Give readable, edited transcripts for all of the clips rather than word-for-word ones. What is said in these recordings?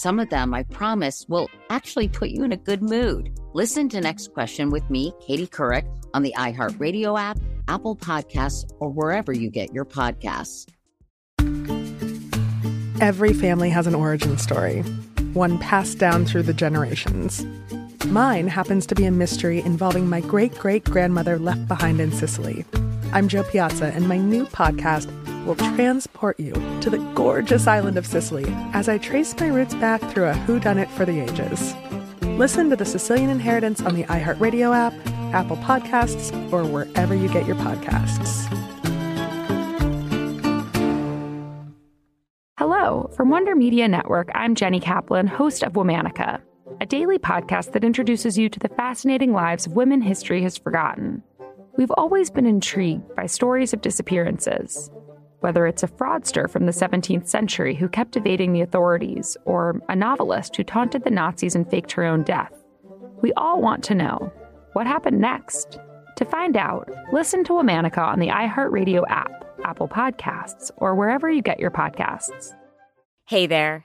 Some of them, I promise, will actually put you in a good mood. Listen to Next Question with me, Katie Couric, on the iHeartRadio app, Apple Podcasts, or wherever you get your podcasts. Every family has an origin story, one passed down through the generations. Mine happens to be a mystery involving my great-great-grandmother left behind in Sicily. I'm Joe Piazza, and my new podcast will transport you to the gorgeous island of Sicily as I trace my roots back through a whodunit for the ages. Listen to The Sicilian Inheritance on the iHeartRadio app, Apple Podcasts, or wherever you get your podcasts. Hello, from Wonder Media Network, I'm Jenny Kaplan, host of Womanica, a daily podcast that introduces you to the fascinating lives of women history has forgotten. We've always been intrigued by stories of disappearances. Whether it's a fraudster from the 17th century who kept evading the authorities, or a novelist who taunted the Nazis and faked her own death, we all want to know, what happened next? To find out, listen to Womanica on the iHeartRadio app, Apple Podcasts, or wherever you get your podcasts. Hey there,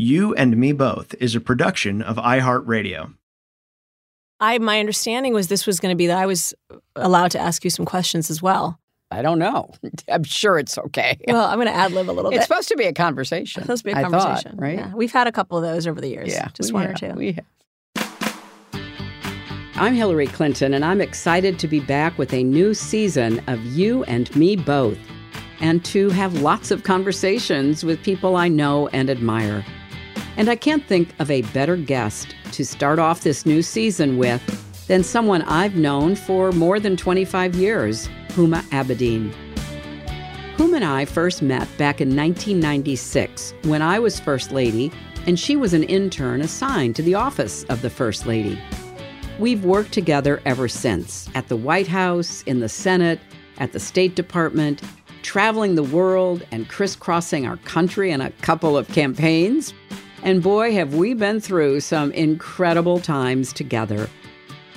You and Me Both is a production of iHeartRadio. My understanding was this was going to be that I was allowed to ask you some questions as well. I don't know. I'm sure it's okay. Well, I'm going to ad-lib a little bit. It's supposed to be a conversation. It's supposed to be a conversation, I thought, right? Yeah. We've had a couple of those over the years. Yeah, just one or two. I'm Hillary Clinton, and I'm excited to be back with a new season of You and Me Both, and to have lots of conversations with people I know and admire. And I can't think of a better guest to start off this new season with than someone I've known for more than 25 years, Huma Abedin. Huma and I first met back in 1996 when I was First Lady and she was an intern assigned to the office of the First Lady. We've worked together ever since, at the White House, in the Senate, at the State Department, traveling the world and crisscrossing our country in a couple of campaigns. And boy, have we been through some incredible times together.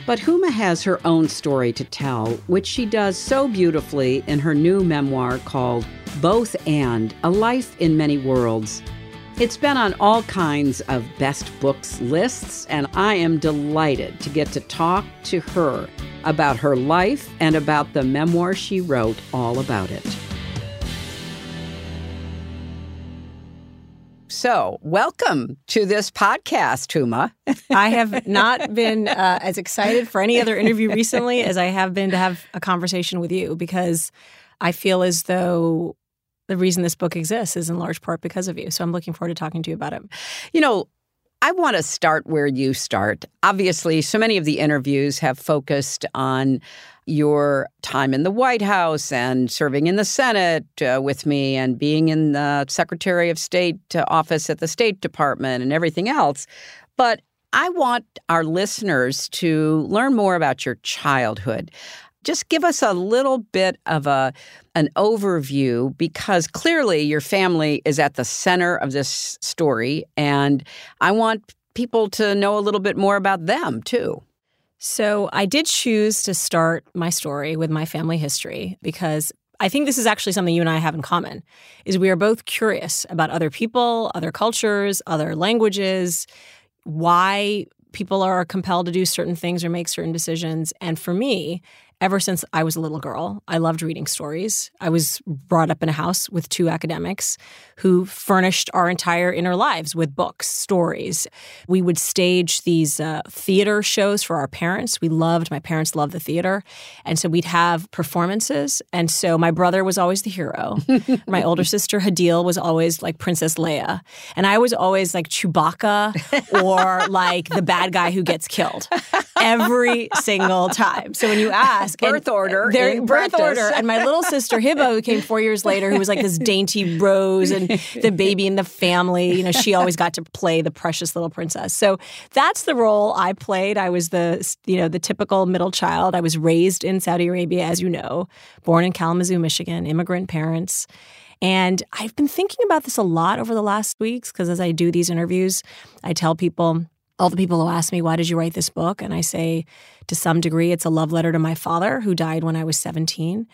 But Huma has her own story to tell, which she does so beautifully in her new memoir called Both And, A Life in Many Worlds. It's been on all kinds of best books lists, and I am delighted to get to talk to her about her life and about the memoir she wrote all about it. So, welcome to this podcast, Huma. I have not been as excited for any other interview recently as I have been to have a conversation with you, because I feel as though the reason this book exists is in large part because of you. So I'm looking forward to talking to you about it. You know, I want to start where you start. Obviously, so many of the interviews have focused on your time in the White House and serving in the Senate with me and being in the Secretary of State office at the State Department and everything else. But I want our listeners to learn more about your childhood. Just give us a little bit of an overview, because clearly your family is at the center of this story, and I want people to know a little bit more about them, too. So I did choose to start my story with my family history, because I think this is actually something you and I have in common, is we are both curious about other people, other cultures, other languages, why people are compelled to do certain things or make certain decisions. And for me, ever since I was a little girl, I loved reading stories. I was brought up in a house with two academics who furnished our entire inner lives with books, stories. We would stage these theater shows for our parents. My parents loved the theater. And so we'd have performances. And so my brother was always the hero. My older sister, Hadil, was always like Princess Leia. And I was always like Chewbacca or like the bad guy who gets killed every single time. So when you ask, Birth order. And my little sister, Hibbo, who came 4 years later, who was like this dainty rose and the baby in the family, you know, she always got to play the precious little princess. So that's the role I played. I was the typical middle child. I was raised in Saudi Arabia, as you know, born in Kalamazoo, Michigan, immigrant parents. And I've been thinking about this a lot over the last weeks, because as I do these interviews, I tell people, all the people who ask me, why did you write this book? And I say, to some degree, it's a love letter to my father, who died when I was 17.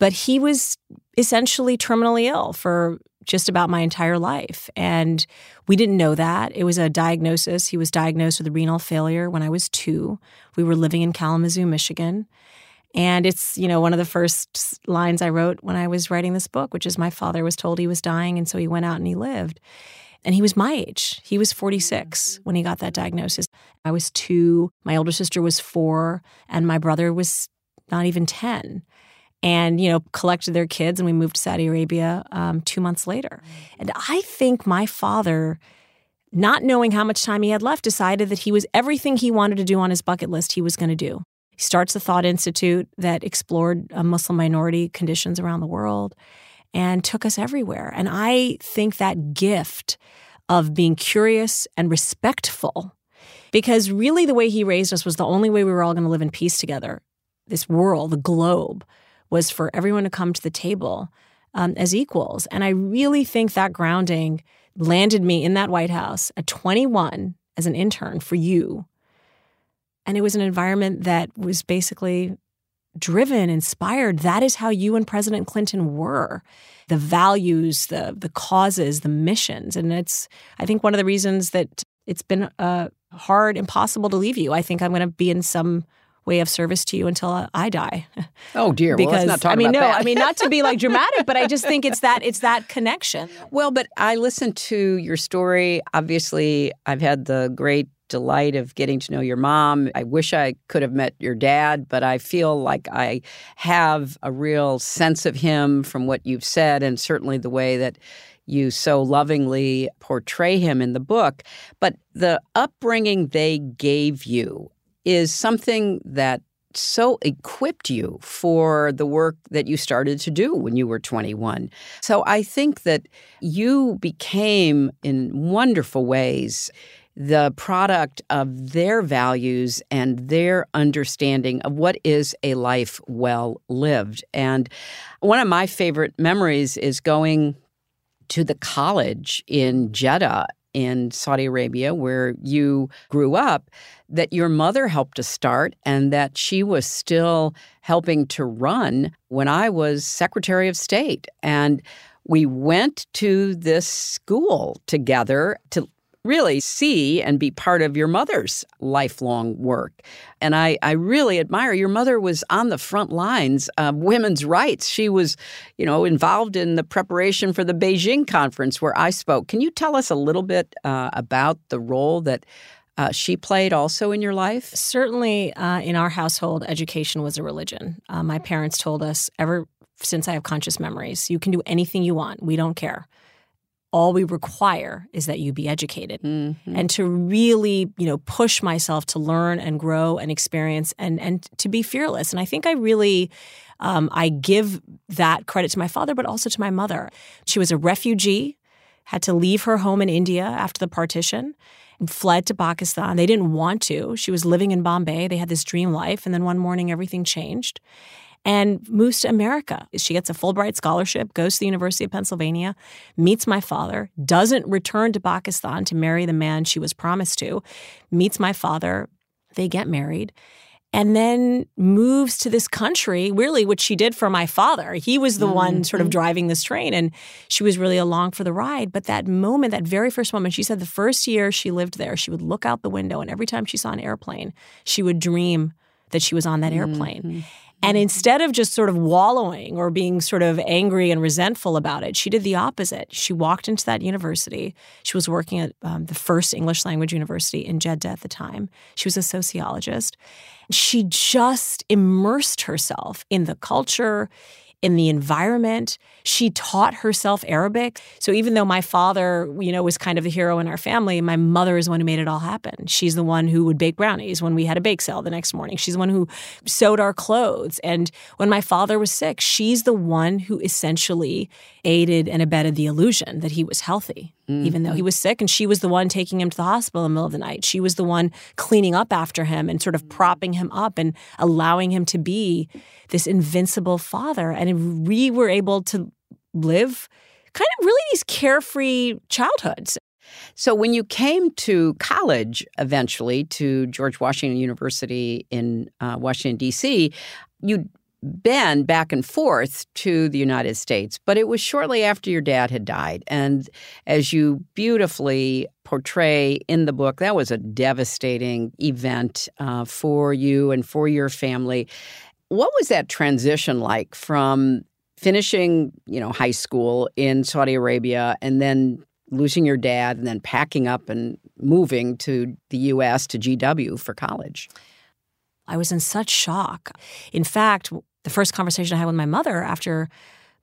But he was essentially terminally ill for just about my entire life. And we didn't know that. It was a diagnosis. He was diagnosed with renal failure when I was 2. We were living in Kalamazoo, Michigan. And it's, you know, one of the first lines I wrote when I was writing this book, which is my father was told he was dying, and so he went out and he lived. And he was my age. He was 46 when he got that diagnosis. I was 2, my older sister was 4, and my brother was not even 10. And, you know, collected their kids, and we moved to Saudi Arabia 2 months later. And I think my father, not knowing how much time he had left, decided that he was everything he wanted to do on his bucket list he was going to do. He starts the Thought Institute that explored Muslim minority conditions around the world, and took us everywhere. And I think that gift of being curious and respectful, because really the way he raised us was the only way we were all going to live in peace together. This world, the globe, was for everyone to come to the table as equals. And I really think that grounding landed me in that White House at 21 as an intern for you. And it was an environment that was basically driven, inspired. That is how you and President Clinton were. The values, the causes, the missions. And it's, I think, one of the reasons that it's been hard, impossible to leave you. I think I'm going to be in some way of service to you until I die. Oh, dear. Because, well, let's not talk about that. I mean, not to be like dramatic, but I just think it's that connection. Well, but I listened to your story. Obviously, I've had the great delight of getting to know your mom. I wish I could have met your dad, but I feel like I have a real sense of him from what you've said, and certainly the way that you so lovingly portray him in the book. But the upbringing they gave you is something that so equipped you for the work that you started to do when you were 21. So I think that you became, in wonderful ways, the product of their values and their understanding of what is a life well lived. And one of my favorite memories is going to the college in Jeddah in Saudi Arabia, where you grew up, that your mother helped to start and that she was still helping to run when I was Secretary of State. And we went to this school together to really see and be part of your mother's lifelong work. And I really admire, your mother was on the front lines of women's rights. She was, you know, involved in the preparation for the Beijing conference where I spoke. Can you tell us a little bit about the role that she played also in your life? Certainly in our household, education was a religion. My parents told us ever since I have conscious memories, you can do anything you want. We don't care. All we require is that you be educated. Mm-hmm. And to really, you know, push myself to learn and grow and experience and to be fearless. And I think I really, I give that credit to my father, but also to my mother. She was a refugee, had to leave her home in India after the partition. fled to Pakistan. They didn't want to. She was living in Bombay. They had this dream life. And then one morning, everything changed and moves to America. She gets a Fulbright scholarship, goes to the University of Pennsylvania, meets my father, doesn't return to Pakistan to marry the man she was promised to, meets my father. They get married. And then moves to this country, really, which she did for my father. He was the one sort of driving this train, and she was really along for the ride. But that moment, that very first moment, she said the first year she lived there, she would look out the window, and every time she saw an airplane, she would dream that she was on that airplane. And instead of just sort of wallowing or being sort of angry and resentful about it, she did the opposite. She walked into that university. She was working at the first English language university in Jeddah at the time. She was a sociologist. She just immersed herself in the culture, in the environment. She taught herself Arabic. So even though my father, you know, was kind of the hero in our family, my mother is the one who made it all happen. She's the one who would bake brownies when we had a bake sale the next morning. She's the one who sewed our clothes. And when my father was sick, she's the one who essentially aided and abetted the illusion that he was healthy, even though he was sick. And she was the one taking him to the hospital in the middle of the night. She was the one cleaning up after him and sort of propping him up and allowing him to be this invincible father. And we were able to live kind of really these carefree childhoods. So when you came to college eventually to George Washington University in Washington, D.C., you'd been back and forth to the United States, but it was shortly after your dad had died. And as you beautifully portray in the book, that was a devastating event for you and for your family. What was that transition like from finishing, you know, high school in Saudi Arabia and then losing your dad and then packing up and moving to the U.S. to GW for college? I was in such shock. In fact, the first conversation I had with my mother after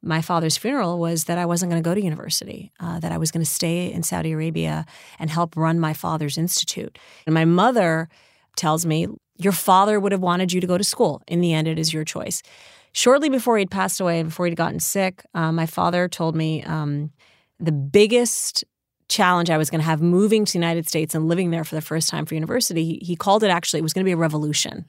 my father's funeral was that I wasn't going to go to university, that I was going to stay in Saudi Arabia and help run my father's institute. And my mother tells me, your father would have wanted you to go to school. In the end, it is your choice. Shortly before he'd passed away and before he'd gotten sick, my father told me the biggest challenge I was going to have moving to the United States and living there for the first time for university, he called it actually, it was going to be a revolution.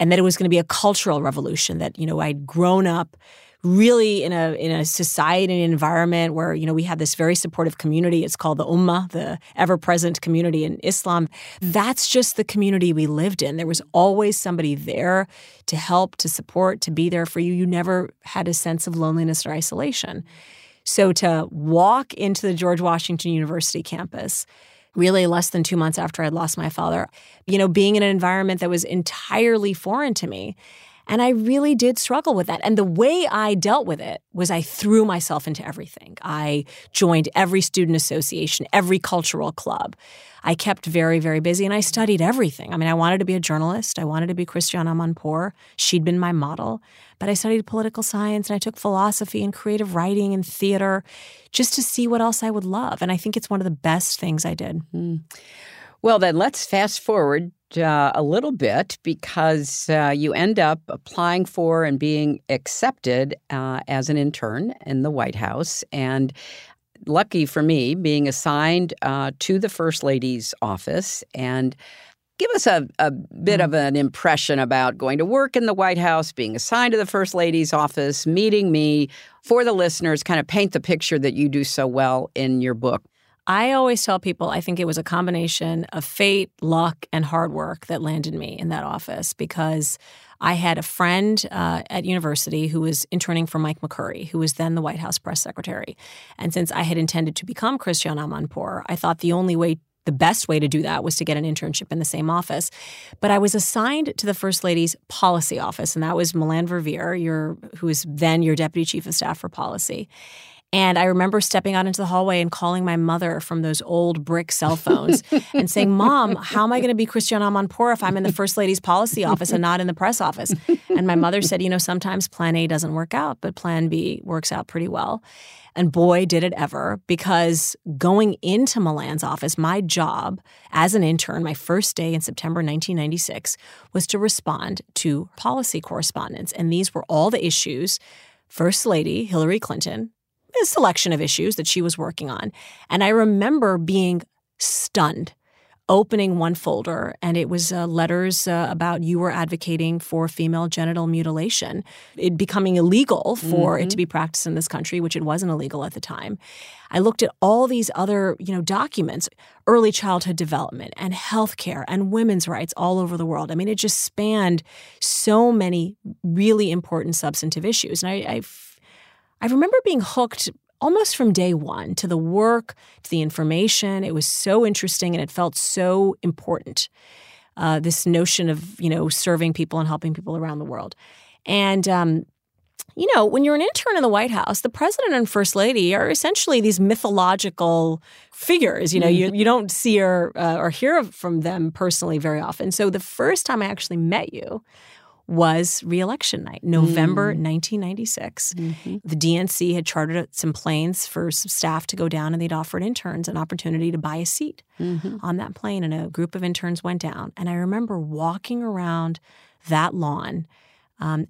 And that it was going to be a cultural revolution, that, you know, I'd grown up really in a society and environment where, you know, we had this very supportive community. It's called the Ummah, the ever-present community in Islam. That's just the community we lived in. There was always somebody there to help, to support, to be there for you. You never had a sense of loneliness or isolation. So to walk into the George Washington University campus, really less than 2 months after I'd lost my father, you know, being in an environment that was entirely foreign to me. And I really did struggle with that. And the way I dealt with it was I threw myself into everything. I joined every student association, every cultural club. I kept very, very busy, and I studied everything. I mean, I wanted to be a journalist. I wanted to be Christiane Amanpour. She'd been my model. But I studied political science, and I took philosophy and creative writing and theater just to see what else I would love. And I think it's one of the best things I did. Well, then let's fast forward a little bit, because you end up applying for and being accepted as an intern in the White House. And lucky for me, being assigned to the First Lady's office. And give us a bit of an impression about going to work in the White House, being assigned to the First Lady's office, meeting me. For the listeners, kind of paint the picture that you do so well in your book. I always tell people I think it was a combination of fate, luck, and hard work that landed me in that office, because I had a friend at university who was interning for Mike McCurry, who was then the White House press secretary. And since I had intended to become Christiane Amanpour, I thought the best way to do that was to get an internship in the same office. But I was assigned to the First Lady's policy office, and that was Milan Verveer, who was then your deputy chief of staff for policy. And I remember stepping out into the hallway and calling my mother from those old brick cell phones and saying, Mom, how am I going to be Christiane Amanpour if I'm in the First Lady's policy office and not in the press office? And my mother said, you know, sometimes plan A doesn't work out, but plan B works out pretty well. And boy, did it ever, because going into Milan's office, my job as an intern, my first day in September 1996, was to respond to policy correspondence. And these were all the issues, First Lady Hillary Clinton, a selection of issues that she was working on. And I remember being stunned opening one folder, and it was letters about you were advocating for female genital mutilation, it becoming illegal for it to be practiced in this country, which it wasn't illegal at the time. I looked at all these other, documents, early childhood development and healthcare and women's rights all over the world. I mean, it just spanned so many really important substantive issues. And I remember being hooked almost from day one to the work, to the information. It was so interesting and it felt so important, this notion of, serving people and helping people around the world. And, when you're an intern in the White House, the president and first lady are essentially these mythological figures. You don't see or hear from them personally very often. So the first time I actually met you was re-election night, November 1996. The DNC had chartered some planes for some staff to go down, and they'd offered interns an opportunity to buy a seat on that plane, and a group of interns went down. And I remember walking around that lawn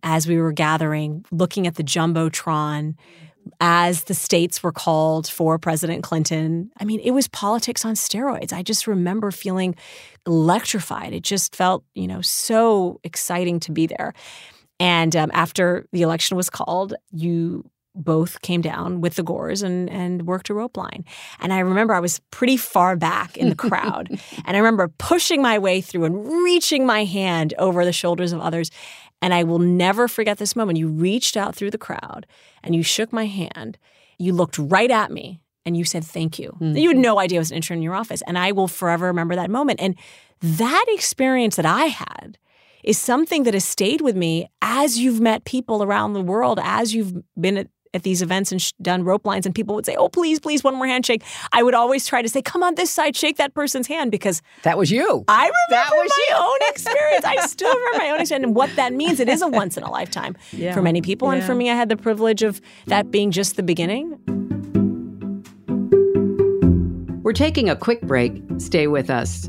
as we were gathering, looking at the Jumbotron as the states were called for President Clinton. I mean, it was politics on steroids. I just remember feeling electrified. It just felt, so exciting to be there. And after the election was called, you both came down with the gores and worked a rope line. And I remember I was pretty far back in the crowd. And I remember pushing my way through and reaching my hand over the shoulders of others. And I will never forget this moment. You reached out through the crowd and you shook my hand. You looked right at me and you said, thank you. You had no idea I was an intern in your office. And I will forever remember that moment. And that experience that I had is something that has stayed with me as you've met people around the world, as you've been at these events and done rope lines, and people would say, oh, please, please, one more handshake. I would always try to say, come on this side, shake that person's hand, because that was you. I remember that was my own experience. I still remember my own experience and what that means. It is a once in a lifetime for many people. And for me, I had the privilege of that being just the beginning. We're taking a quick break. Stay with us.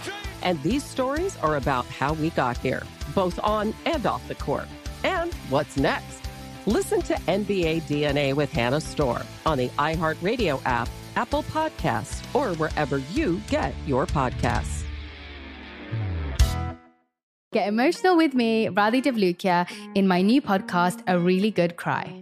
James. And these stories are about how we got here, both on and off the court. And what's next? Listen to NBA DNA with Hannah Storm on the iHeartRadio app, Apple Podcasts, or wherever you get your podcasts. Get emotional with me, Radhi Devlukia, in my new podcast, A Really Good Cry.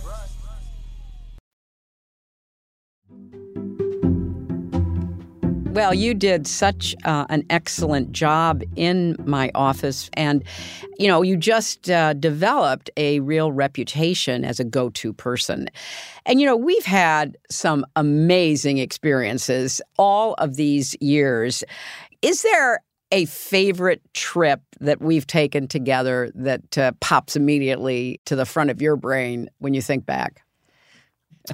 Well, you did such an excellent job in my office. And, you know, you just developed a real reputation as a go-to person. And, you know, we've had some amazing experiences all of these years. Is there a favorite trip that we've taken together that pops immediately to the front of your brain when you think back?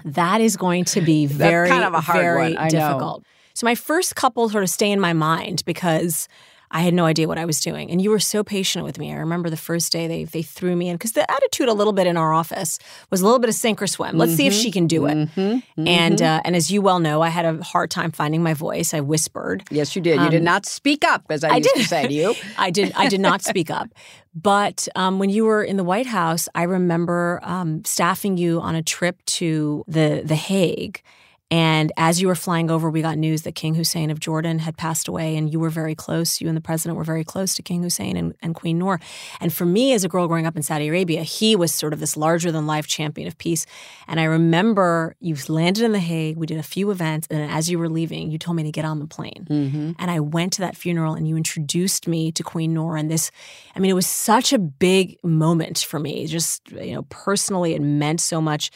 That is going to be very, kind of a hard very one. Difficult. Know. So my first couple sort of stay in my mind because I had no idea what I was doing. And you were so patient with me. I remember the first day they threw me in because the attitude a little bit in our office was a little bit of sink or swim. Let's see if she can do it. And as you well know, I had a hard time finding my voice. I whispered. Yes, you did. You did not speak up, as I used to say to you. I did not speak up. But when you were in the White House, I remember staffing you on a trip to the Hague. And as you were flying over, we got news that King Hussein of Jordan had passed away, and you were very close. You and the president were very close to King Hussein and Queen Noor. And for me, as a girl growing up in Saudi Arabia, he was sort of this larger-than-life champion of peace. And I remember you landed in The Hague, we did a few events, and as you were leaving, you told me to get on the plane. Mm-hmm. And I went to that funeral, and you introduced me to Queen Noor. And this, I mean, it was such a big moment for me. Just, you know, personally, it meant so much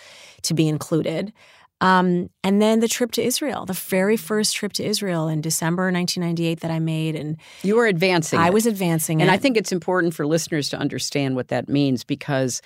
to be included. And then the trip to Israel, the very first trip to Israel in December 1998 that I made. And you were advancing it. I was advancing it. And I think it's important for listeners to understand what that means because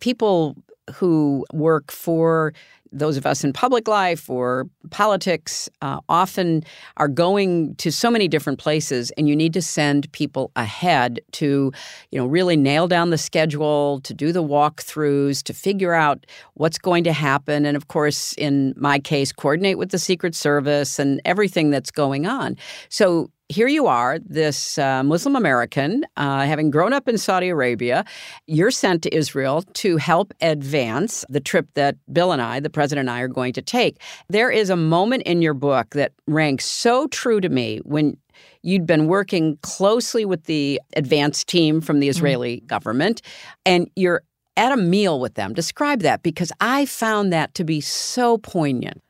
people who work for those of us in public life or politics often are going to so many different places, and you need to send people ahead to, you know, really nail down the schedule, to do the walkthroughs, to figure out what's going to happen, and of course, in my case, coordinate with the Secret Service and everything that's going on. So here you are, this Muslim American, having grown up in Saudi Arabia. You're sent to Israel to help advance the trip that Bill and I, the president and I, are going to take. There is a moment in your book that rang so true to me when you'd been working closely with the advance team from the Israeli government, and you're at a meal with them. Describe that, because I found that to be so poignant.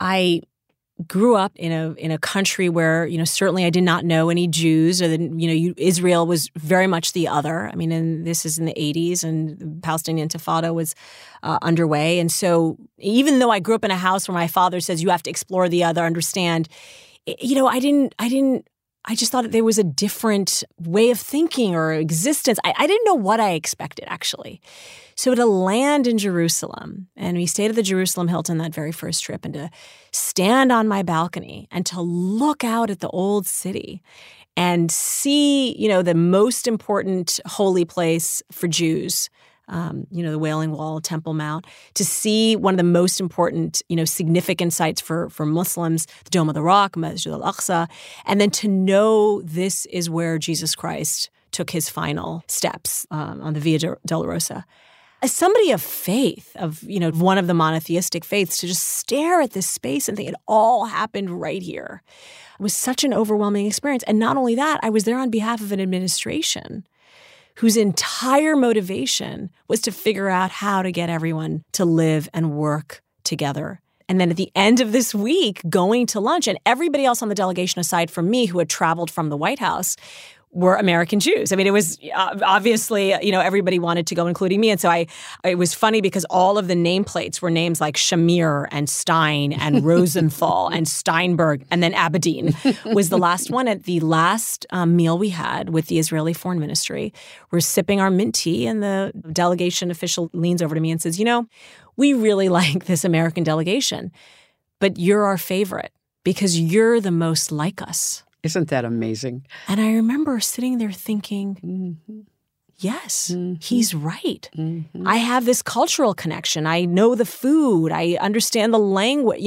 I grew up in a country where, you know, certainly I did not know any Jews, or Israel was very much the other. I mean, and this is in the 80s, and the Palestinian Intifada was underway. And so even though I grew up in a house where my father says you have to explore the other, understand, I didn't I just thought that there was a different way of thinking or existence. I didn't know what I expected, actually. So to land in Jerusalem, and we stayed at the Jerusalem Hilton that very first trip, and to stand on my balcony and to look out at the old city and see, you know, the most important holy place for Jews, the Wailing Wall, Temple Mount, to see one of the most important, significant sites for Muslims, the Dome of the Rock, Masjid al-Aqsa, and then to know this is where Jesus Christ took his final steps on the Via Dolorosa. As somebody of faith, one of the monotheistic faiths, to just stare at this space and think it all happened right here, it was such an overwhelming experience. And not only that, I was there on behalf of an administration whose entire motivation was to figure out how to get everyone to live and work together. And then at the end of this week, going to lunch, and everybody else on the delegation aside from me who had traveled from the White House were American Jews. I mean, it was obviously, everybody wanted to go, including me. And so it was funny because all of the nameplates were names like Shamir and Stein and Rosenthal and Steinberg. And then Abedin was the last one. At the last meal we had with the Israeli Foreign Ministry, we're sipping our mint tea and the delegation official leans over to me and says, we really like this American delegation, but you're our favorite because you're the most like us. Isn't that amazing? And I remember sitting there thinking, yes, he's right. I have this cultural connection. I know the food. I understand the language.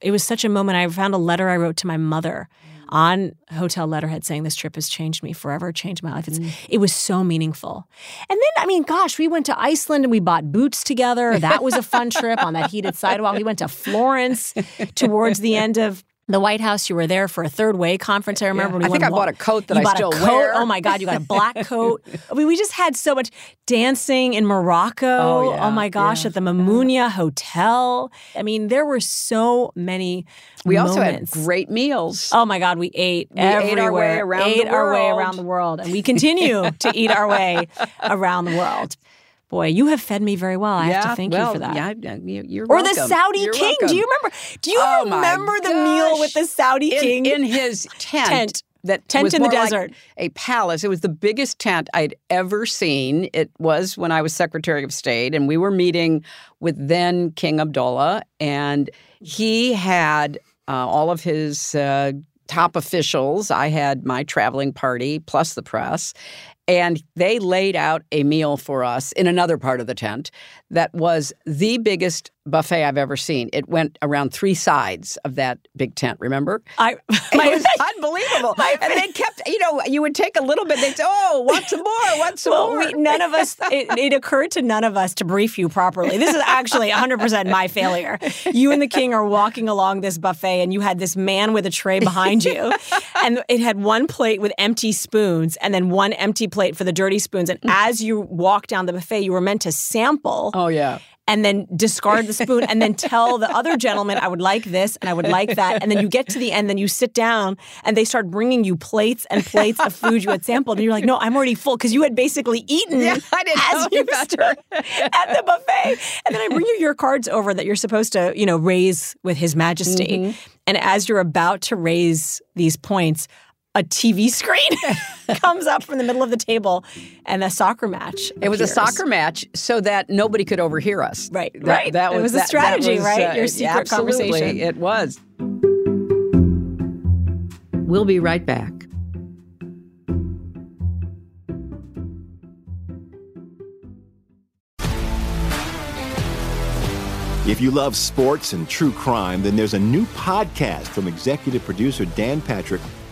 It was such a moment. I found a letter I wrote to my mother on hotel letterhead saying this trip has changed me forever, changed my life. It was so meaningful. And then, we went to Iceland and we bought boots together. That was a fun trip on that heated sidewalk. We went to Florence towards the end of the White House. You were there for a third way conference. I remember. Yeah, I bought a coat that I still wear. Oh, my God. You got a black coat. We just had so much dancing in Morocco. Oh, yeah, oh my gosh. Yeah. At the Mamounia Hotel. There were so many moments. We also had great meals. Oh, my God. We ate everywhere. Ate our way around the world. And we continue to eat our way around the world. Boy, you have fed me very well. I have to thank you for that. Yeah, you're welcome. Or the Saudi king. Welcome. Do you remember? Do you remember the meal with the Saudi king in his tent? That tent was in the desert, like a palace. It was the biggest tent I'd ever seen. It was when I was Secretary of State, and we were meeting with then King Abdullah, and he had all of his top officials. I had my traveling party plus the press. And they laid out a meal for us in another part of the tent that was the biggest buffet I've ever seen. It went around three sides of that big tent, remember? It was unbelievable. And they kept, you would take a little bit. They'd say, want some more. It occurred to none of us to brief you properly. This is actually 100% my failure. You and the king are walking along this buffet, and you had this man with a tray behind you. And it had one plate with empty spoons and then one empty plate for the dirty spoons. And as you walked down the buffet, you were meant to sample. Oh, yeah. And then discard the spoon and then tell the other gentleman, I would like this and I would like that. And then you get to the end, then you sit down and they start bringing you plates and plates of food you had sampled. And you're like, no, I'm already full because you had basically eaten as you started at the buffet. And then I bring you your cards over that you're supposed to, raise with His Majesty. And as you're about to raise these points, a TV screen comes up from the middle of the table and a soccer match. It was a soccer match so that nobody could overhear us. Right, right. That was a strategy, right? Your secret conversation. It was. We'll be right back. If you love sports and true crime, then there's a new podcast from executive producer Dan Patrick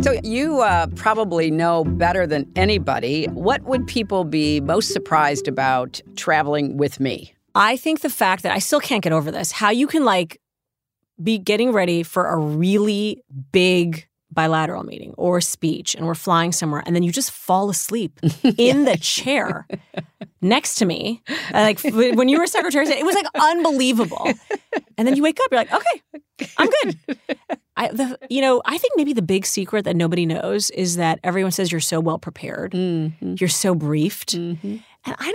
So you probably know better than anybody. What would people be most surprised about traveling with me? I think the fact that I still can't get over this, how you can like be getting ready for a really big bilateral meeting or speech and we're flying somewhere and then you just fall asleep in the chair next to me. Like when you were secretary, it was like unbelievable. And then you wake up, you're like, okay, I'm good. I think maybe the big secret that nobody knows is that everyone says you're so well prepared. Mm-hmm. You're so briefed. Mm-hmm. And I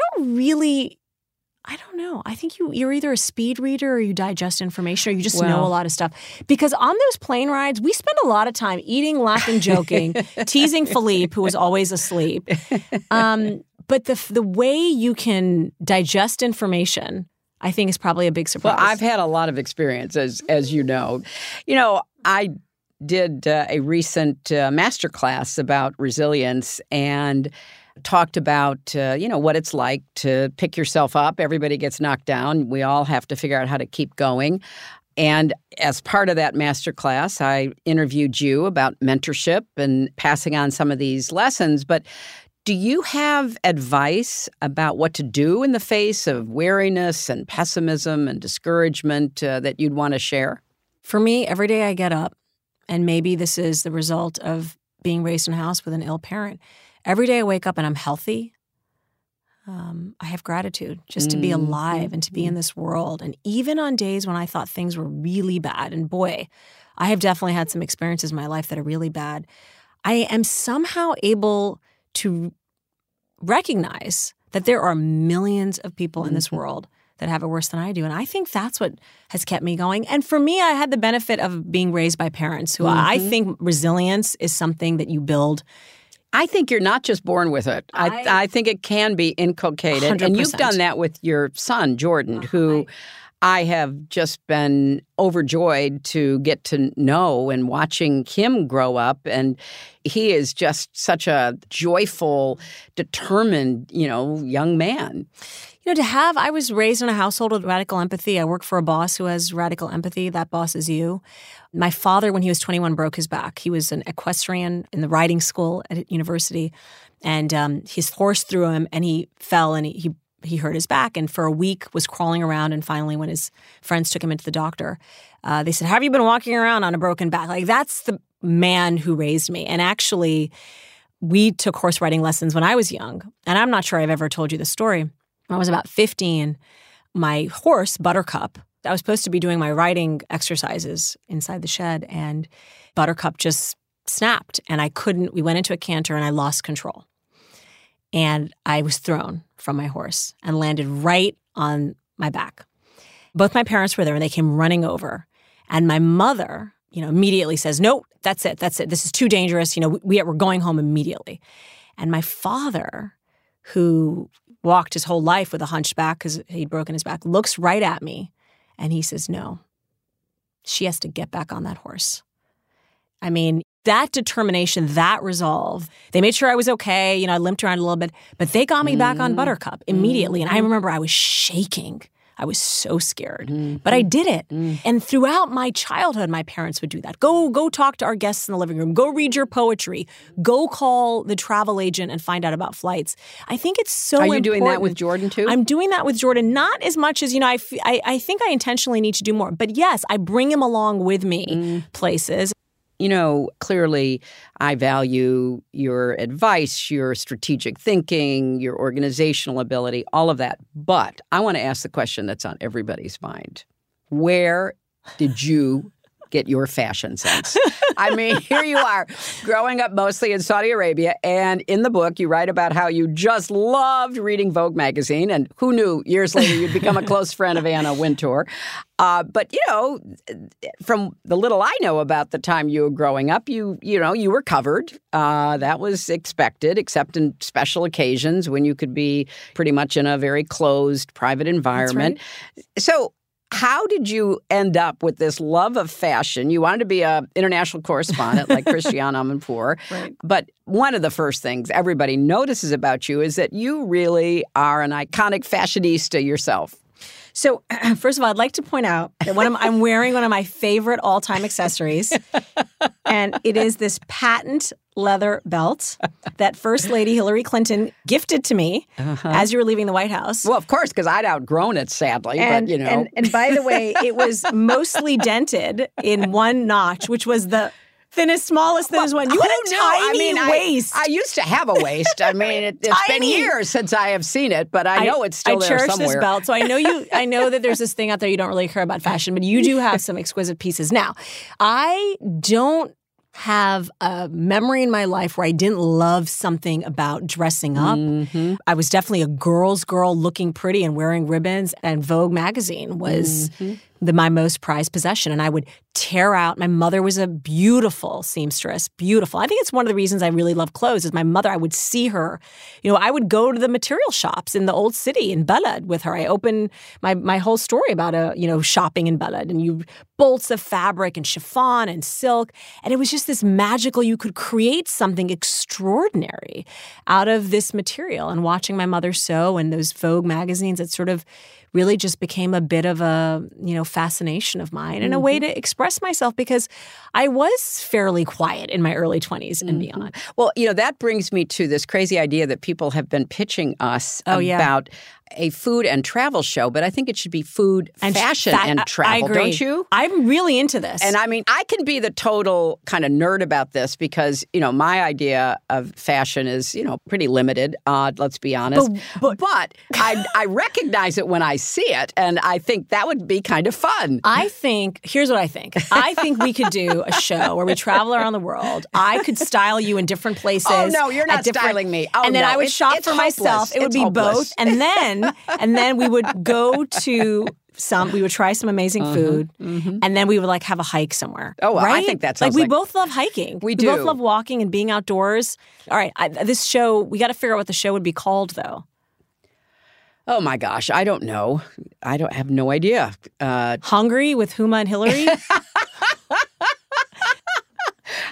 don't know. I think you're either a speed reader or you digest information or you just know a lot of stuff. Because on those plane rides, we spend a lot of time eating, laughing, joking, teasing Philippe, who was always asleep. But the way you can digest information, I think, is probably a big surprise. Well, I've had a lot of experience, as you know. You know, I did a recent masterclass about resilience and talked about, what it's like to pick yourself up. Everybody gets knocked down. We all have to figure out how to keep going. And as part of that masterclass, I interviewed you about mentorship and passing on some of these lessons. But Do you have advice about what to do in the face of weariness and pessimism and discouragement that you'd want to share? For me, every day I get up, and maybe this is the result of being raised in a house with an ill parent. Every day I wake up and I'm healthy. I have gratitude just to be alive and to be in this world. And even on days when I thought things were really bad, and boy, I have definitely had some experiences in my life that are really bad, I am somehow able to recognize that there are millions of people in this world that have it worse than I do. And I think that's what has kept me going. And for me, I had the benefit of being raised by parents who I think resilience is something that you build. I think you're not just born with it. I think it can be inculcated. 100%. And you've done that with your son, Jordan, who I have just been overjoyed to get to know and watching him grow up. And he is just such a joyful, determined, young man. I was raised in a household with radical empathy. I work for a boss who has radical empathy. That boss is you. My father, when he was 21, broke his back. He was an equestrian in the riding school at university. And his horse threw him, and he fell, and he hurt his back, and for a week was crawling around, and finally when his friends took him into the doctor, they said, "Have you been walking around on a broken back?" Like, that's the man who raised me. And actually, we took horse riding lessons when I was young, and I'm not sure I've ever told you the story. When I was about 15, my horse, Buttercup, I was supposed to be doing my riding exercises inside the shed, and Buttercup just snapped, and we went into a canter, and I lost control. And I was thrown from my horse and landed right on my back. Both my parents were there, and they came running over. And my mother, immediately says, "No, that's it. This is too dangerous. We're going home immediately." And my father, who walked his whole life with a hunched back because he'd broken his back, looks right at me, and he says, "No, she has to get back on that horse." I mean, that determination, that resolve. They made sure I was okay. I limped around a little bit, but they got me back on Buttercup immediately. And I remember I was shaking. I was so scared, but I did it. And throughout my childhood, my parents would do that. Go talk to our guests in the living room. Go read your poetry. Go call the travel agent and find out about flights. I think it's so important. Are you doing that with Jordan too? I'm doing that with Jordan. Not as much as, I think I intentionally need to do more. But yes, I bring him along with me places. Clearly I value your advice, your strategic thinking, your organizational ability, all of that. But I want to ask the question that's on everybody's mind. Where did you get your fashion sense? I mean, here you are growing up mostly in Saudi Arabia, and in the book you write about how you just loved reading Vogue magazine, and who knew years later you'd become a close friend of Anna Wintour. But, from the little I know about the time you were growing up, you were covered. That was expected, except in special occasions when you could be pretty much in a very closed, private environment. That's right. So how did you end up with this love of fashion? You wanted to be an international correspondent like Christiane Amanpour. Right. But one of the first things everybody notices about you is that you really are an iconic fashionista yourself. So, first of all, I'd like to point out that I'm wearing one of my favorite all-time accessories, and it is this patent leather belt that First Lady Hillary Clinton gifted to me as you were leaving the White House. Well, of course, because I'd outgrown it, sadly, but. And by the way, it was mostly dented in one notch, which was the thinnest, smallest, thinnest one. You had a tiny waist. I used to have a waist. I mean, it's been years since I have seen it, but I know it's still there somewhere. I cherish this belt. So I know you. I know that there's this thing out there you don't really care about fashion, but you do have some exquisite pieces. Now, I don't have a memory in my life where I didn't love something about dressing up. Mm-hmm. I was definitely a girl's girl, looking pretty and wearing ribbons, and Vogue magazine was my most prized possession. And I would tear out. My mother was a beautiful seamstress, beautiful. I think it's one of the reasons I really love clothes is my mother. I would see her. I would go to the material shops in the old city in Balad with her. I opened my whole story about shopping in Balad, and you bolts of fabric and chiffon and silk. And it was just this magical, you could create something extraordinary out of this material. And watching my mother sew and those Vogue magazines, it sort of really just became a bit of a, fascination of mine and a way to express myself, because I was fairly quiet in my early 20s and beyond. Well, that brings me to this crazy idea that people have been pitching us about a food and travel show, but I think it should be food, and fashion, and travel, I agree. Don't you? I'm really into this. And I mean, I can be the total kind of nerd about this because, my idea of fashion is, pretty limited, let's be honest. But I recognize it when I see it, and I think that would be kind of fun. Here's what I think. I think we could do a show where we travel around the world. I could style you in different places. Oh, no, you're not styling me. Oh, and then I would shop for myself. It would be both. And then we would go to we would try some amazing food, and then we would have a hike somewhere. Oh, well, right? I think that sounds like we both love hiking. We do. We both love walking and being outdoors. All right, this show, we got to figure out what the show would be called, though. Oh, my gosh, I don't know. I have no idea. Hungry with Huma and Hillary?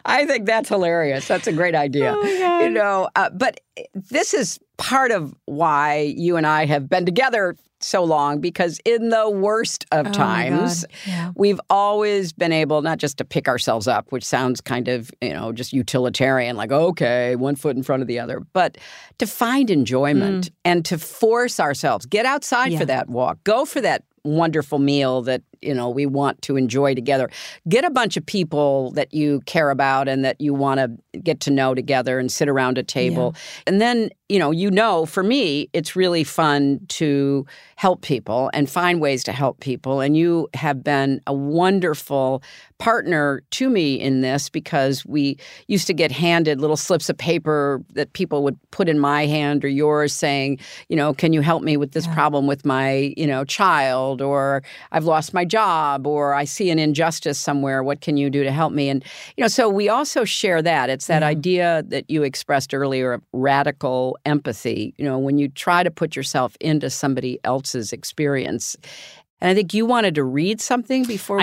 I think that's hilarious. That's a great idea. Oh, my God. But this is part of why you and I have been together so long, because in the worst of times, yeah, we've always been able not just to pick ourselves up, which sounds kind of, just utilitarian, like, okay, one foot in front of the other, but to find enjoyment and to force ourselves, get outside for that walk, go for that wonderful meal that, we want to enjoy together. Get a bunch of people that you care about and that you want to get to know together and sit around a table. Yeah. And then, for me, it's really fun to help people and find ways to help people. And you have been a wonderful partner to me in this, because we used to get handed little slips of paper that people would put in my hand or yours saying, can you help me with this problem with my, child, or I've lost my job, or I see an injustice somewhere, what can you do to help me? And, so we also share that. It's that idea that you expressed earlier of radical empathy, when you try to put yourself into somebody else's experience. And I think you wanted to read something before we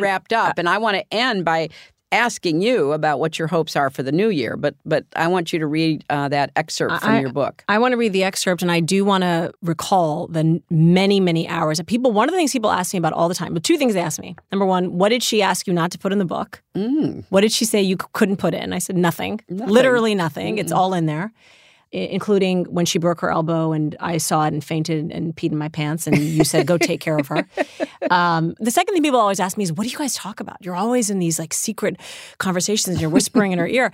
wrapped up. And I want to end by asking you about what your hopes are for the new year, but I want you to read that excerpt from your book. I want to read the excerpt, and I do want to recall the many, many hours of people. One of the things people ask me about all the time, but two things they ask me. Number one, what did she ask you not to put in the book? What did she say you couldn't put in? I said nothing. Literally nothing. It's all in there, including when she broke her elbow and I saw it and fainted and peed in my pants and you said, go take care of her. The second thing people always ask me is, what do you guys talk about? You're always in these secret conversations and you're whispering in her ear.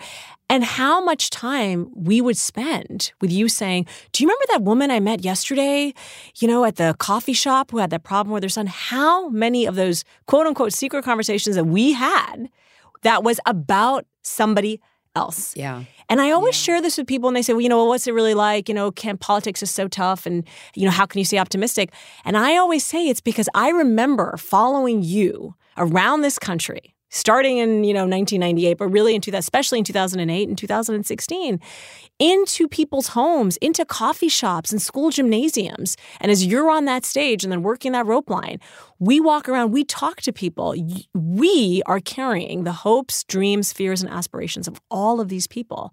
And how much time we would spend with you saying, do you remember that woman I met yesterday, at the coffee shop who had that problem with her son? How many of those quote unquote secret conversations that we had that was about somebody else. Yeah. And I always share this with people, and they say, well, what's it really like? Politics is so tough, and, how can you stay optimistic? And I always say it's because I remember following you around this country, starting in, 1998, but really especially in 2008 and 2016, into people's homes, into coffee shops and school gymnasiums. And as you're on that stage and then working that rope line, we walk around, we talk to people. We are carrying the hopes, dreams, fears, and aspirations of all of these people.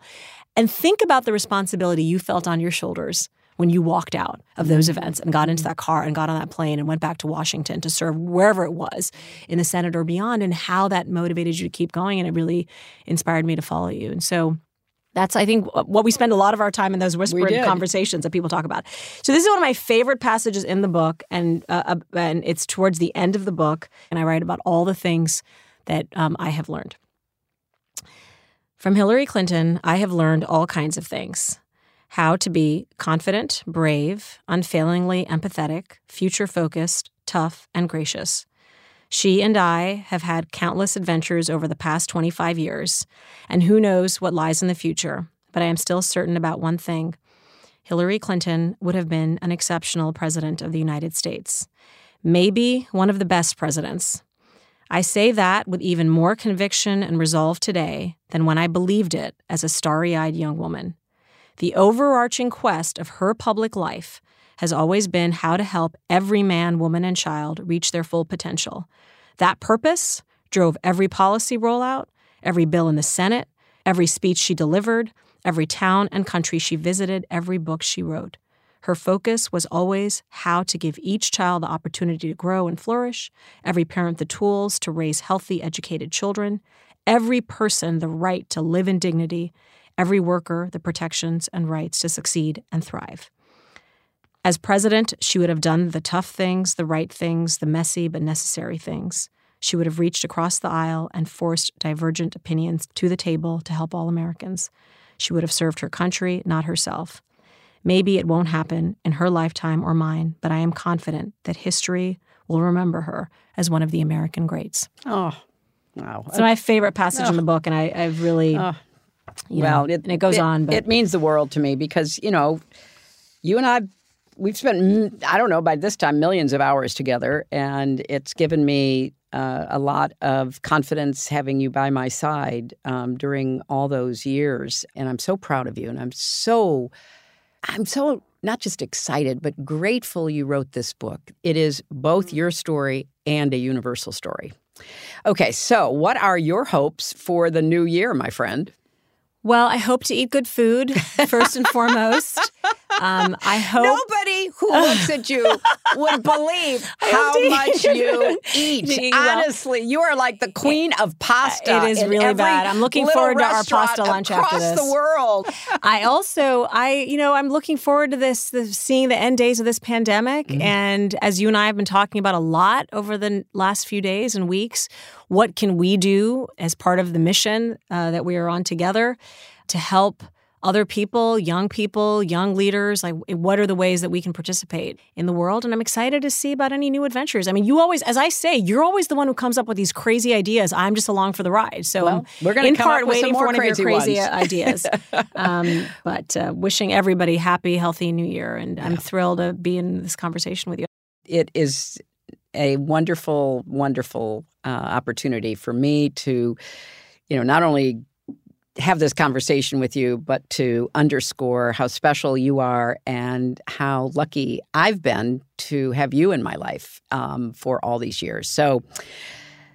And think about the responsibility you felt on your shoulders when you walked out of those events and got into that car and got on that plane and went back to Washington to serve wherever it was in the Senate or beyond, and how that motivated you to keep going. And it really inspired me to follow you. And so that's, I think, what we spend a lot of our time in those whispered conversations that people talk about. So this is one of my favorite passages in the book, and it's towards the end of the book. And I write about all the things that I have learned. From Hillary Clinton, I have learned all kinds of things. How to be confident, brave, unfailingly empathetic, future-focused, tough, and gracious. She and I have had countless adventures over the past 25 years, and who knows what lies in the future, but I am still certain about one thing. Hillary Clinton would have been an exceptional president of the United States. Maybe one of the best presidents. I say that with even more conviction and resolve today than when I believed it as a starry-eyed young woman. The overarching quest of her public life has always been how to help every man, woman, and child reach their full potential. That purpose drove every policy rollout, every bill in the Senate, every speech she delivered, every town and country she visited, every book she wrote. Her focus was always how to give each child the opportunity to grow and flourish, every parent the tools to raise healthy, educated children, every person the right to live in dignity, every worker the protections and rights to succeed and thrive. As president, she would have done the tough things, the right things, the messy but necessary things. She would have reached across the aisle and forced divergent opinions to the table to help all Americans. She would have served her country, not herself. Maybe it won't happen in her lifetime or mine, but I am confident that history will remember her as one of the American greats. Oh, wow. It's my favorite passage in the book, and I've really, and it goes on. But it means the world to me because, you know, you and I, we've spent, I don't know, by this time, millions of hours together, and it's given me a lot of confidence having you by my side during all those years. And I'm so proud of you, and I'm so not just excited, but grateful you wrote this book. It is both your story and a universal story. Okay, so what are your hopes for the new year, my friend? Well, I hope to eat good food, first and foremost. I hope nobody who looks at you would believe how much you eat. Honestly, you are like the queen of pasta. It is really bad. I'm looking forward to our pasta lunch after this. Across the world. I'm looking forward to this seeing the end days of this pandemic. Mm-hmm. And as you and I have been talking about a lot over the last few days and weeks, what can we do as part of the mission that we are on together to help other people, young leaders, like what are the ways that we can participate in the world? And I'm excited to see about any new adventures. I mean, you always, as I say, you're always the one who comes up with these crazy ideas. I'm just along for the ride. So we're going to come up with some more crazy ideas. But wishing everybody happy, healthy New Year. And I'm thrilled to be in this conversation with you. It is a wonderful, wonderful opportunity for me to, not only have this conversation with you, but to underscore how special you are and how lucky I've been to have you in my life for all these years. So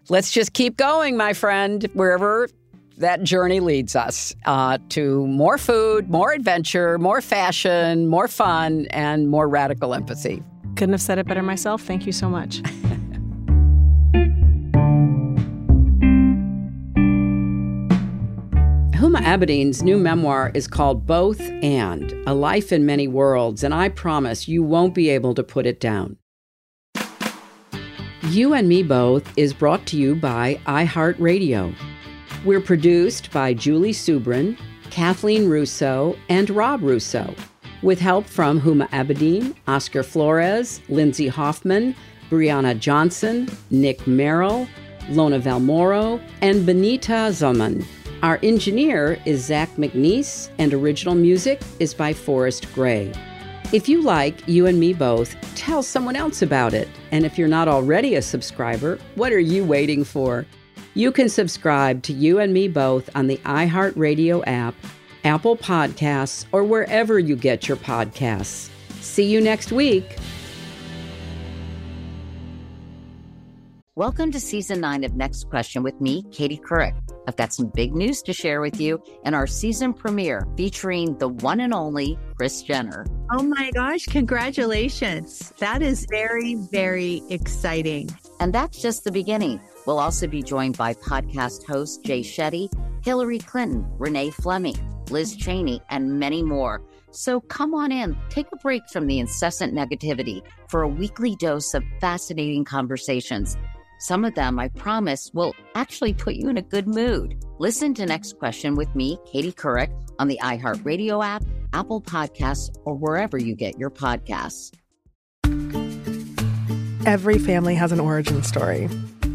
let's just keep going, my friend, wherever that journey leads us to more food, more adventure, more fashion, more fun, and more radical empathy. Couldn't have said it better myself. Thank you so much. Huma Abedin's new memoir is called Both And, A Life in Many Worlds, and I promise you won't be able to put it down. You and Me Both is brought to you by iHeartRadio. We're produced by Julie Subrin, Kathleen Russo, and Rob Russo, with help from Huma Abedin, Oscar Flores, Lindsay Hoffman, Brianna Johnson, Nick Merrill, Lona Valmoro, and Benita Zoman. Our engineer is Zach McNeese, and original music is by Forrest Gray. If you like You and Me Both, tell someone else about it. And if you're not already a subscriber, what are you waiting for? You can subscribe to You and Me Both on the iHeartRadio app, Apple Podcasts, or wherever you get your podcasts. See you next week. Welcome to Season 9 of Next Question with me, Katie Couric. I've got some big news to share with you in our season premiere featuring the one and only Kris Jenner. Oh my gosh, congratulations. That is very, very exciting. And that's just the beginning. We'll also be joined by podcast host Jay Shetty, Hillary Clinton, Renee Fleming, Liz Cheney, and many more. So come on in, take a break from the incessant negativity for a weekly dose of fascinating conversations. Some of them, I promise, will actually put you in a good mood. Listen to Next Question with me, Katie Couric, on the iHeartRadio app, Apple Podcasts, or wherever you get your podcasts. Every family has an origin story,